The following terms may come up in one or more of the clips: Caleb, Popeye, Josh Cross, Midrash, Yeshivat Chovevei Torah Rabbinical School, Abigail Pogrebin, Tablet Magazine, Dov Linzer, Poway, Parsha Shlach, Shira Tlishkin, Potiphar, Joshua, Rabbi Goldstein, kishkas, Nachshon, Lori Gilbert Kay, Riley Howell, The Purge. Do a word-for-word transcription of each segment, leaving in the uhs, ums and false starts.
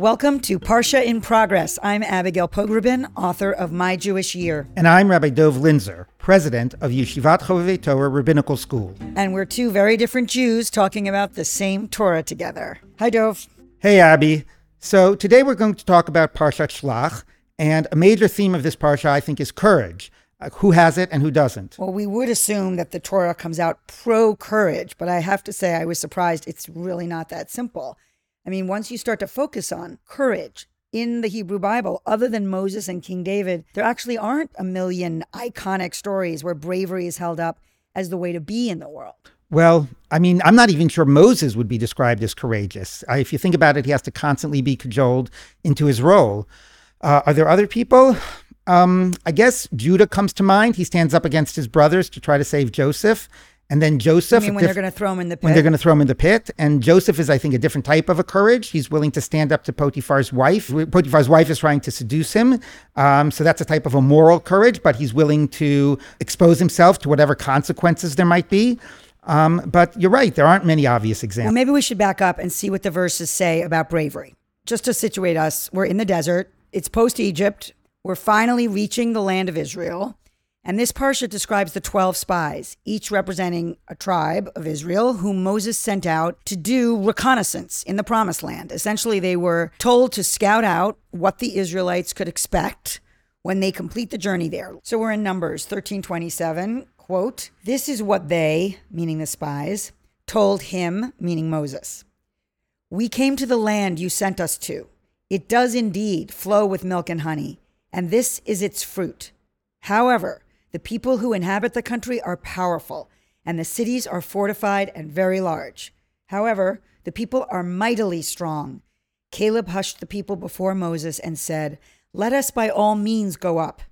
Welcome to Parsha in Progress. I'm Abigail Pogrebin, author of My Jewish Year. And I'm Rabbi Dov Linzer, president of Yeshivat Chovevei Torah Rabbinical School. And we're two very different Jews talking about the same Torah together. Hi, Dov. Hey, Abby. So today we're going to talk about Parsha Shlach, and a major theme of this Parsha, I think, is courage. Uh, who has it and who doesn't? Well, we would assume that the Torah comes out pro-courage, but I have to say I was surprised it's really not that simple. I mean, once you start to focus on courage in the Hebrew Bible, other than Moses and King David, there actually aren't a million iconic stories where bravery is held up as the way to be in the world. Well, I mean, I'm not even sure Moses would be described as courageous. I, if you think about it, he has to constantly be cajoled into his role. Uh, are there other people? Um, I guess Judah comes to mind. He stands up against his brothers to try to save Joseph. And then Joseph... You mean when diff- they're going to throw him in the pit? When they're going to throw him in the pit. And Joseph is, I think, a different type of a courage. He's willing to stand up to Potiphar's wife. Potiphar's wife is trying to seduce him. Um, so that's a type of a moral courage, but he's willing to expose himself to whatever consequences there might be. Um, but you're right, there aren't many obvious examples. Well, maybe we should back up and see what the verses say about bravery. Just to situate us, we're in the desert. It's post-Egypt. We're finally reaching the land of Israel. And this parsha describes the twelve spies, each representing a tribe of Israel whom Moses sent out to do reconnaissance in the Promised Land. Essentially, they were told to scout out what the Israelites could expect when they complete the journey there. So we're in Numbers thirteen twenty-seven, quote, "This is what they," meaning the spies, "told him," meaning Moses. "We came to the land you sent us to. It does indeed flow with milk and honey, and this is its fruit. However, the people who inhabit the country are powerful, and the cities are fortified and very large. However, the people are mightily strong. Caleb hushed the people before Moses and said, 'Let us by all means go up,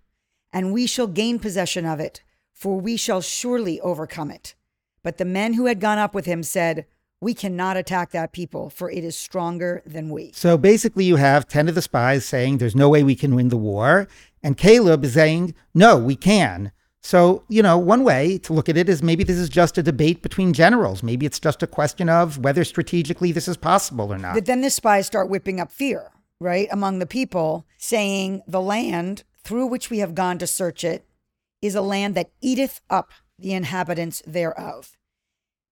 and we shall gain possession of it, for we shall surely overcome it.' But the men who had gone up with him said, 'We cannot attack that people, for it is stronger than we.'" So basically you have ten of the spies saying there's no way we can win the war. And Caleb is saying, no, we can. So, you know, one way to look at it is maybe this is just a debate between generals. Maybe it's just a question of whether strategically this is possible or not. But then the spies start whipping up fear, right, among the people, saying the land through which we have gone to search it is a land that eateth up the inhabitants thereof.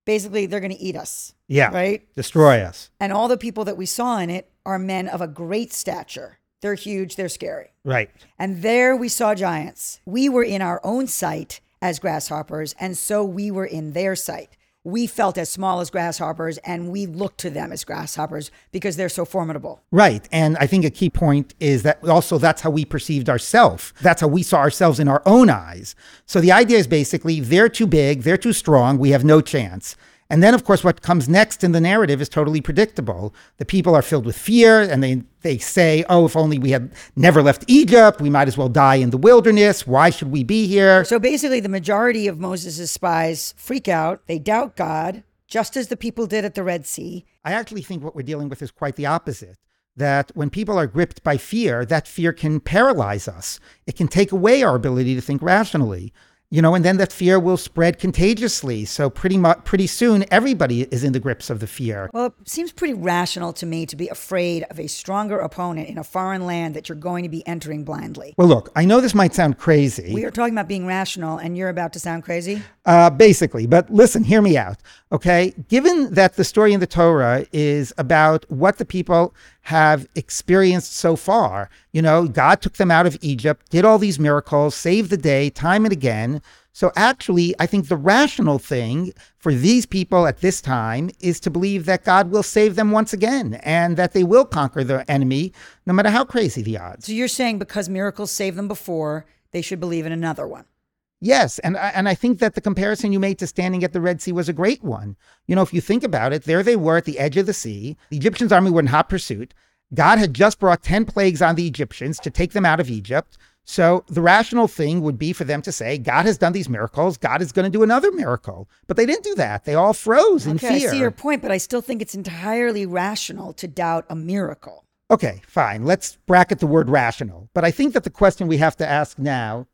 Basically, they're going to eat us. Yeah. Right? Destroy us. And all the people that we saw in it are men of a great stature. They're huge. They're scary. Right. And there we saw giants. We were in our own sight as grasshoppers, and so we were in their sight. We felt as small as grasshoppers, and we looked to them as grasshoppers because they're so formidable. Right. And I think a key point is that also that's how we perceived ourselves. That's how we saw ourselves in our own eyes. So the idea is basically they're too big, they're too strong, we have no chance. And then, of course, what comes next in the narrative is totally predictable. The people are filled with fear, and they, they say, oh, if only we had never left Egypt, we might as well die in the wilderness. Why should we be here? So basically, the majority of Moses' spies freak out. They doubt God, just as the people did at the Red Sea. I actually think what we're dealing with is quite the opposite, that when people are gripped by fear, that fear can paralyze us. It can take away our ability to think rationally. You know, and then that fear will spread contagiously. So pretty much, pretty soon, everybody is in the grips of the fear. Well, it seems pretty rational to me to be afraid of a stronger opponent in a foreign land that you're going to be entering blindly. Well, look, I know this might sound crazy. We are talking about being rational, and you're about to sound crazy? Uh, basically. But listen, hear me out, okay? Given that the story in the Torah is about what the people have experienced so far, you know, God took them out of Egypt, did all these miracles, saved the day time and again. So actually, I think the rational thing for these people at this time is to believe that God will save them once again and that they will conquer their enemy, no matter how crazy the odds. So you're saying because miracles saved them before, they should believe in another one? Yes, and and I think that the comparison you made to standing at the Red Sea was a great one. You know, if you think about it, there they were at the edge of the sea. The Egyptians' army were in hot pursuit. God had just brought ten plagues on the Egyptians to take them out of Egypt. So the rational thing would be for them to say, God has done these miracles. God is going to do another miracle. But they didn't do that. They all froze in fear. Okay, I see your point, but I still think it's entirely rational to doubt a miracle. Okay, fine. Let's bracket the word rational. But I think that the question we have to ask now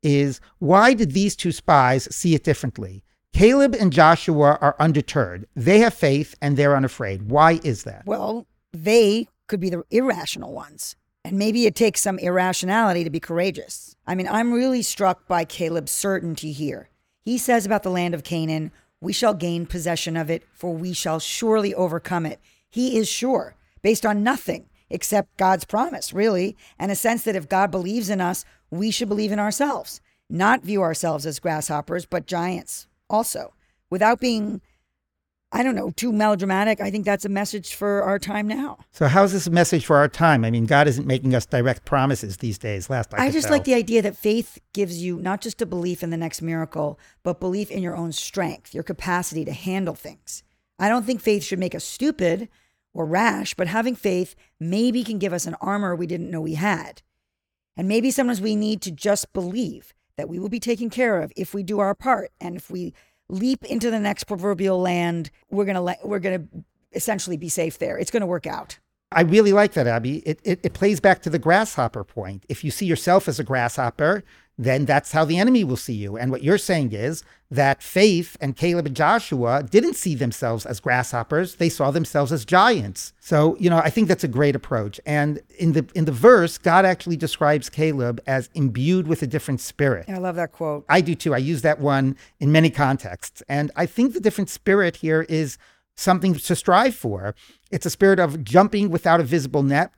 is why did these two spies see it differently? Caleb and Joshua are undeterred. They have faith and they're unafraid. Why is that? Well, they could be the irrational ones. And maybe it takes some irrationality to be courageous. I mean, I'm really struck by Caleb's certainty here. He says about the land of Canaan, we shall gain possession of it, for we shall surely overcome it. He is sure, based on nothing except God's promise, really, and a sense that if God believes in us, we should believe in ourselves, not view ourselves as grasshoppers, but giants also. Without being, I don't know, too melodramatic, I think that's a message for our time now. So how's this a message for our time? I mean, God isn't making us direct promises these days. Last I, I just tell. like the idea that faith gives you not just a belief in the next miracle, but belief in your own strength, your capacity to handle things. I don't think faith should make us stupid or rash, but having faith maybe can give us an armor we didn't know we had. And maybe sometimes we need to just believe that we will be taken care of if we do our part, and if we leap into the next proverbial land, we're gonna le- we're gonna essentially be safe there. It's gonna work out. I really like that, Abby. It, it it plays back to the grasshopper point. If you see yourself as a grasshopper, then that's how the enemy will see you. And what you're saying is that Faith and Caleb and Joshua didn't see themselves as grasshoppers. They saw themselves as giants. So, you know, I think that's a great approach. And in the in the verse, God actually describes Caleb as imbued with a different spirit. And I love that quote. I do too. I use that one in many contexts. And I think the different spirit here is something to strive for. It's a spirit of jumping without a visible net.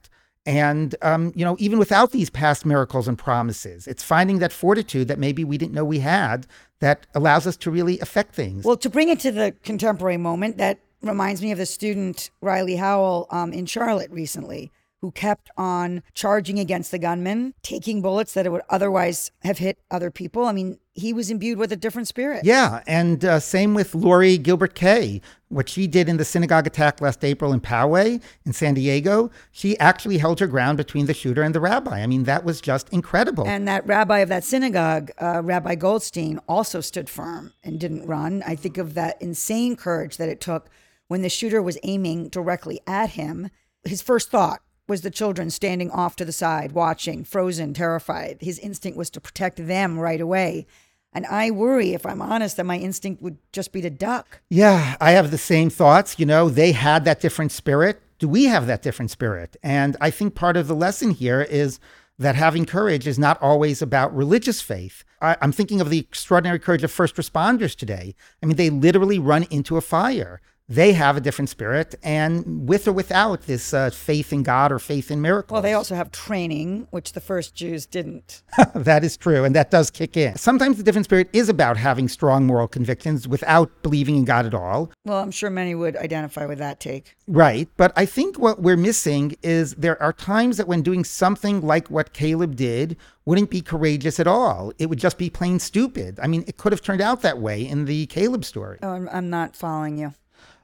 And, um, you know, even without these past miracles and promises, it's finding that fortitude that maybe we didn't know we had that allows us to really affect things. Well, to bring it to the contemporary moment, that reminds me of the student Riley Howell um, in Charlotte recently, who kept on charging against the gunman, taking bullets that it would otherwise have hit other people. I mean, he was imbued with a different spirit. Yeah, and uh, same with Lori Gilbert Kay. What she did in the synagogue attack last April in Poway in San Diego, she actually held her ground between the shooter and the rabbi. I mean, that was just incredible. And that rabbi of that synagogue, uh, Rabbi Goldstein, also stood firm and didn't run. I think of that insane courage that it took when the shooter was aiming directly at him. His first thought was the children standing off to the side, watching, frozen, terrified. His instinct was to protect them right away. And I worry, if I'm honest, that my instinct would just be to duck. Yeah, I have the same thoughts. You know, they had that different spirit. Do we have that different spirit? And I think part of the lesson here is that having courage is not always about religious faith. I, I'm thinking of the extraordinary courage of first responders today. I mean, they literally run into a fire. They have a different spirit, and with or without this uh, faith in God or faith in miracles. Well, they also have training, which the first Jews didn't. That is true, and that does kick in. Sometimes the different spirit is about having strong moral convictions without believing in God at all. Well, I'm sure many would identify with that take. Right, but I think what we're missing is there are times that when doing something like what Caleb did wouldn't be courageous at all. It would just be plain stupid. I mean, it could have turned out that way in the Caleb story. Oh, I'm, I'm not following you.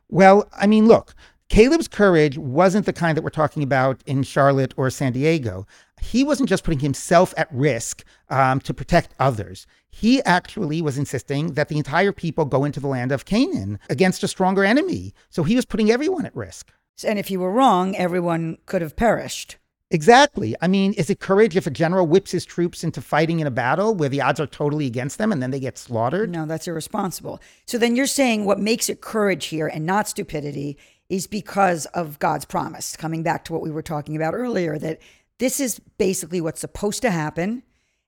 Well, I mean, look, Caleb's courage wasn't the kind that we're talking about in Charlotte or San Diego. He wasn't just putting himself at risk um, to protect others. He actually was insisting that the entire people go into the land of Canaan against a stronger enemy. So he was putting everyone at risk. And if he were wrong, everyone could have perished. Exactly. I mean, is it courage if a general whips his troops into fighting in a battle where the odds are totally against them and then they get slaughtered? No, that's irresponsible. So then you're saying what makes it courage here and not stupidity is because of God's promise, coming back to what we were talking about earlier, that this is basically what's supposed to happen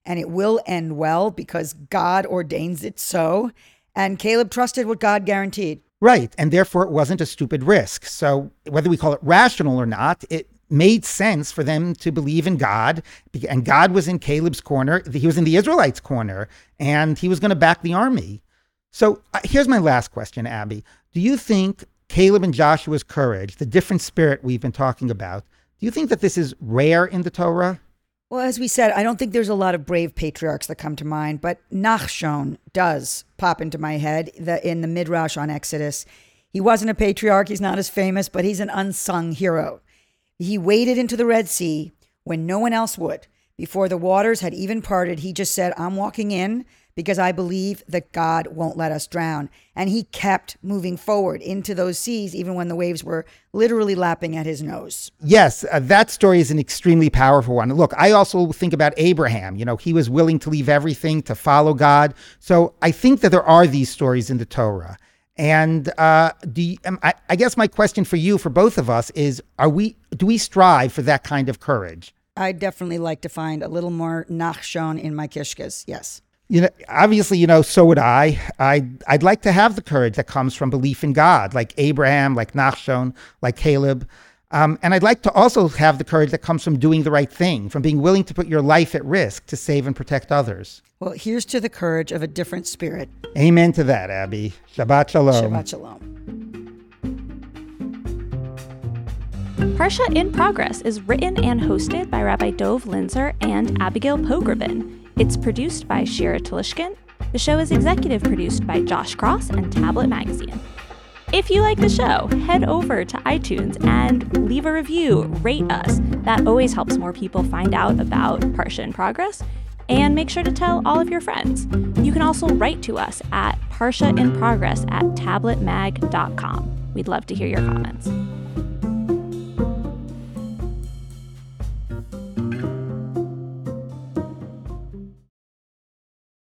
and it will end well because God ordains it so. And Caleb trusted what God guaranteed. Right. And therefore it wasn't a stupid risk. So whether we call it rational or not, it made sense for them to believe in God. And God was in Caleb's corner. He was in the Israelites' corner, and he was going to back the army. So uh, here's my last question, Abby. Do you think Caleb and Joshua's courage, the different spirit we've been talking about, do you think that this is rare in the Torah? Well, as we said, I don't think there's a lot of brave patriarchs that come to mind, but Nachshon does pop into my head the, in the Midrash on Exodus. He wasn't a patriarch. He's not as famous, but he's an unsung hero. He waded into the Red Sea when no one else would. Before the waters had even parted, he just said, I'm walking in because I believe that God won't let us drown. And he kept moving forward into those seas, even when the waves were literally lapping at his nose. Yes, uh, that story is an extremely powerful one. Look, I also think about Abraham. You know, he was willing to leave everything to follow God. So I think that there are these stories in the Torah. And uh, do you, um, I, I guess my question for you, for both of us, is: Are we? Do we strive for that kind of courage? I definitely like to find a little more Nachshon in my kishkas. Yes. You know, obviously, you know, so would I. I I'd like to have the courage that comes from belief in God, like Abraham, like Nachshon, like Caleb. Um, and I'd like to also have the courage that comes from doing the right thing, from being willing to put your life at risk to save and protect others. Well, here's to the courage of a different spirit. Amen to that, Abby. Shabbat shalom. Shabbat shalom. Parsha in Progress is written and hosted by Rabbi Dov Linzer and Abigail Pogrebin. It's produced by Shira Tlishkin. The show is executive produced by Josh Cross and Tablet Magazine. If you like the show, head over to iTunes and leave a review, rate us. That always helps more people find out about Parsha in Progress. And make sure to tell all of your friends. You can also write to us at parshainprogress at tabletmag dot com. We'd love to hear your comments.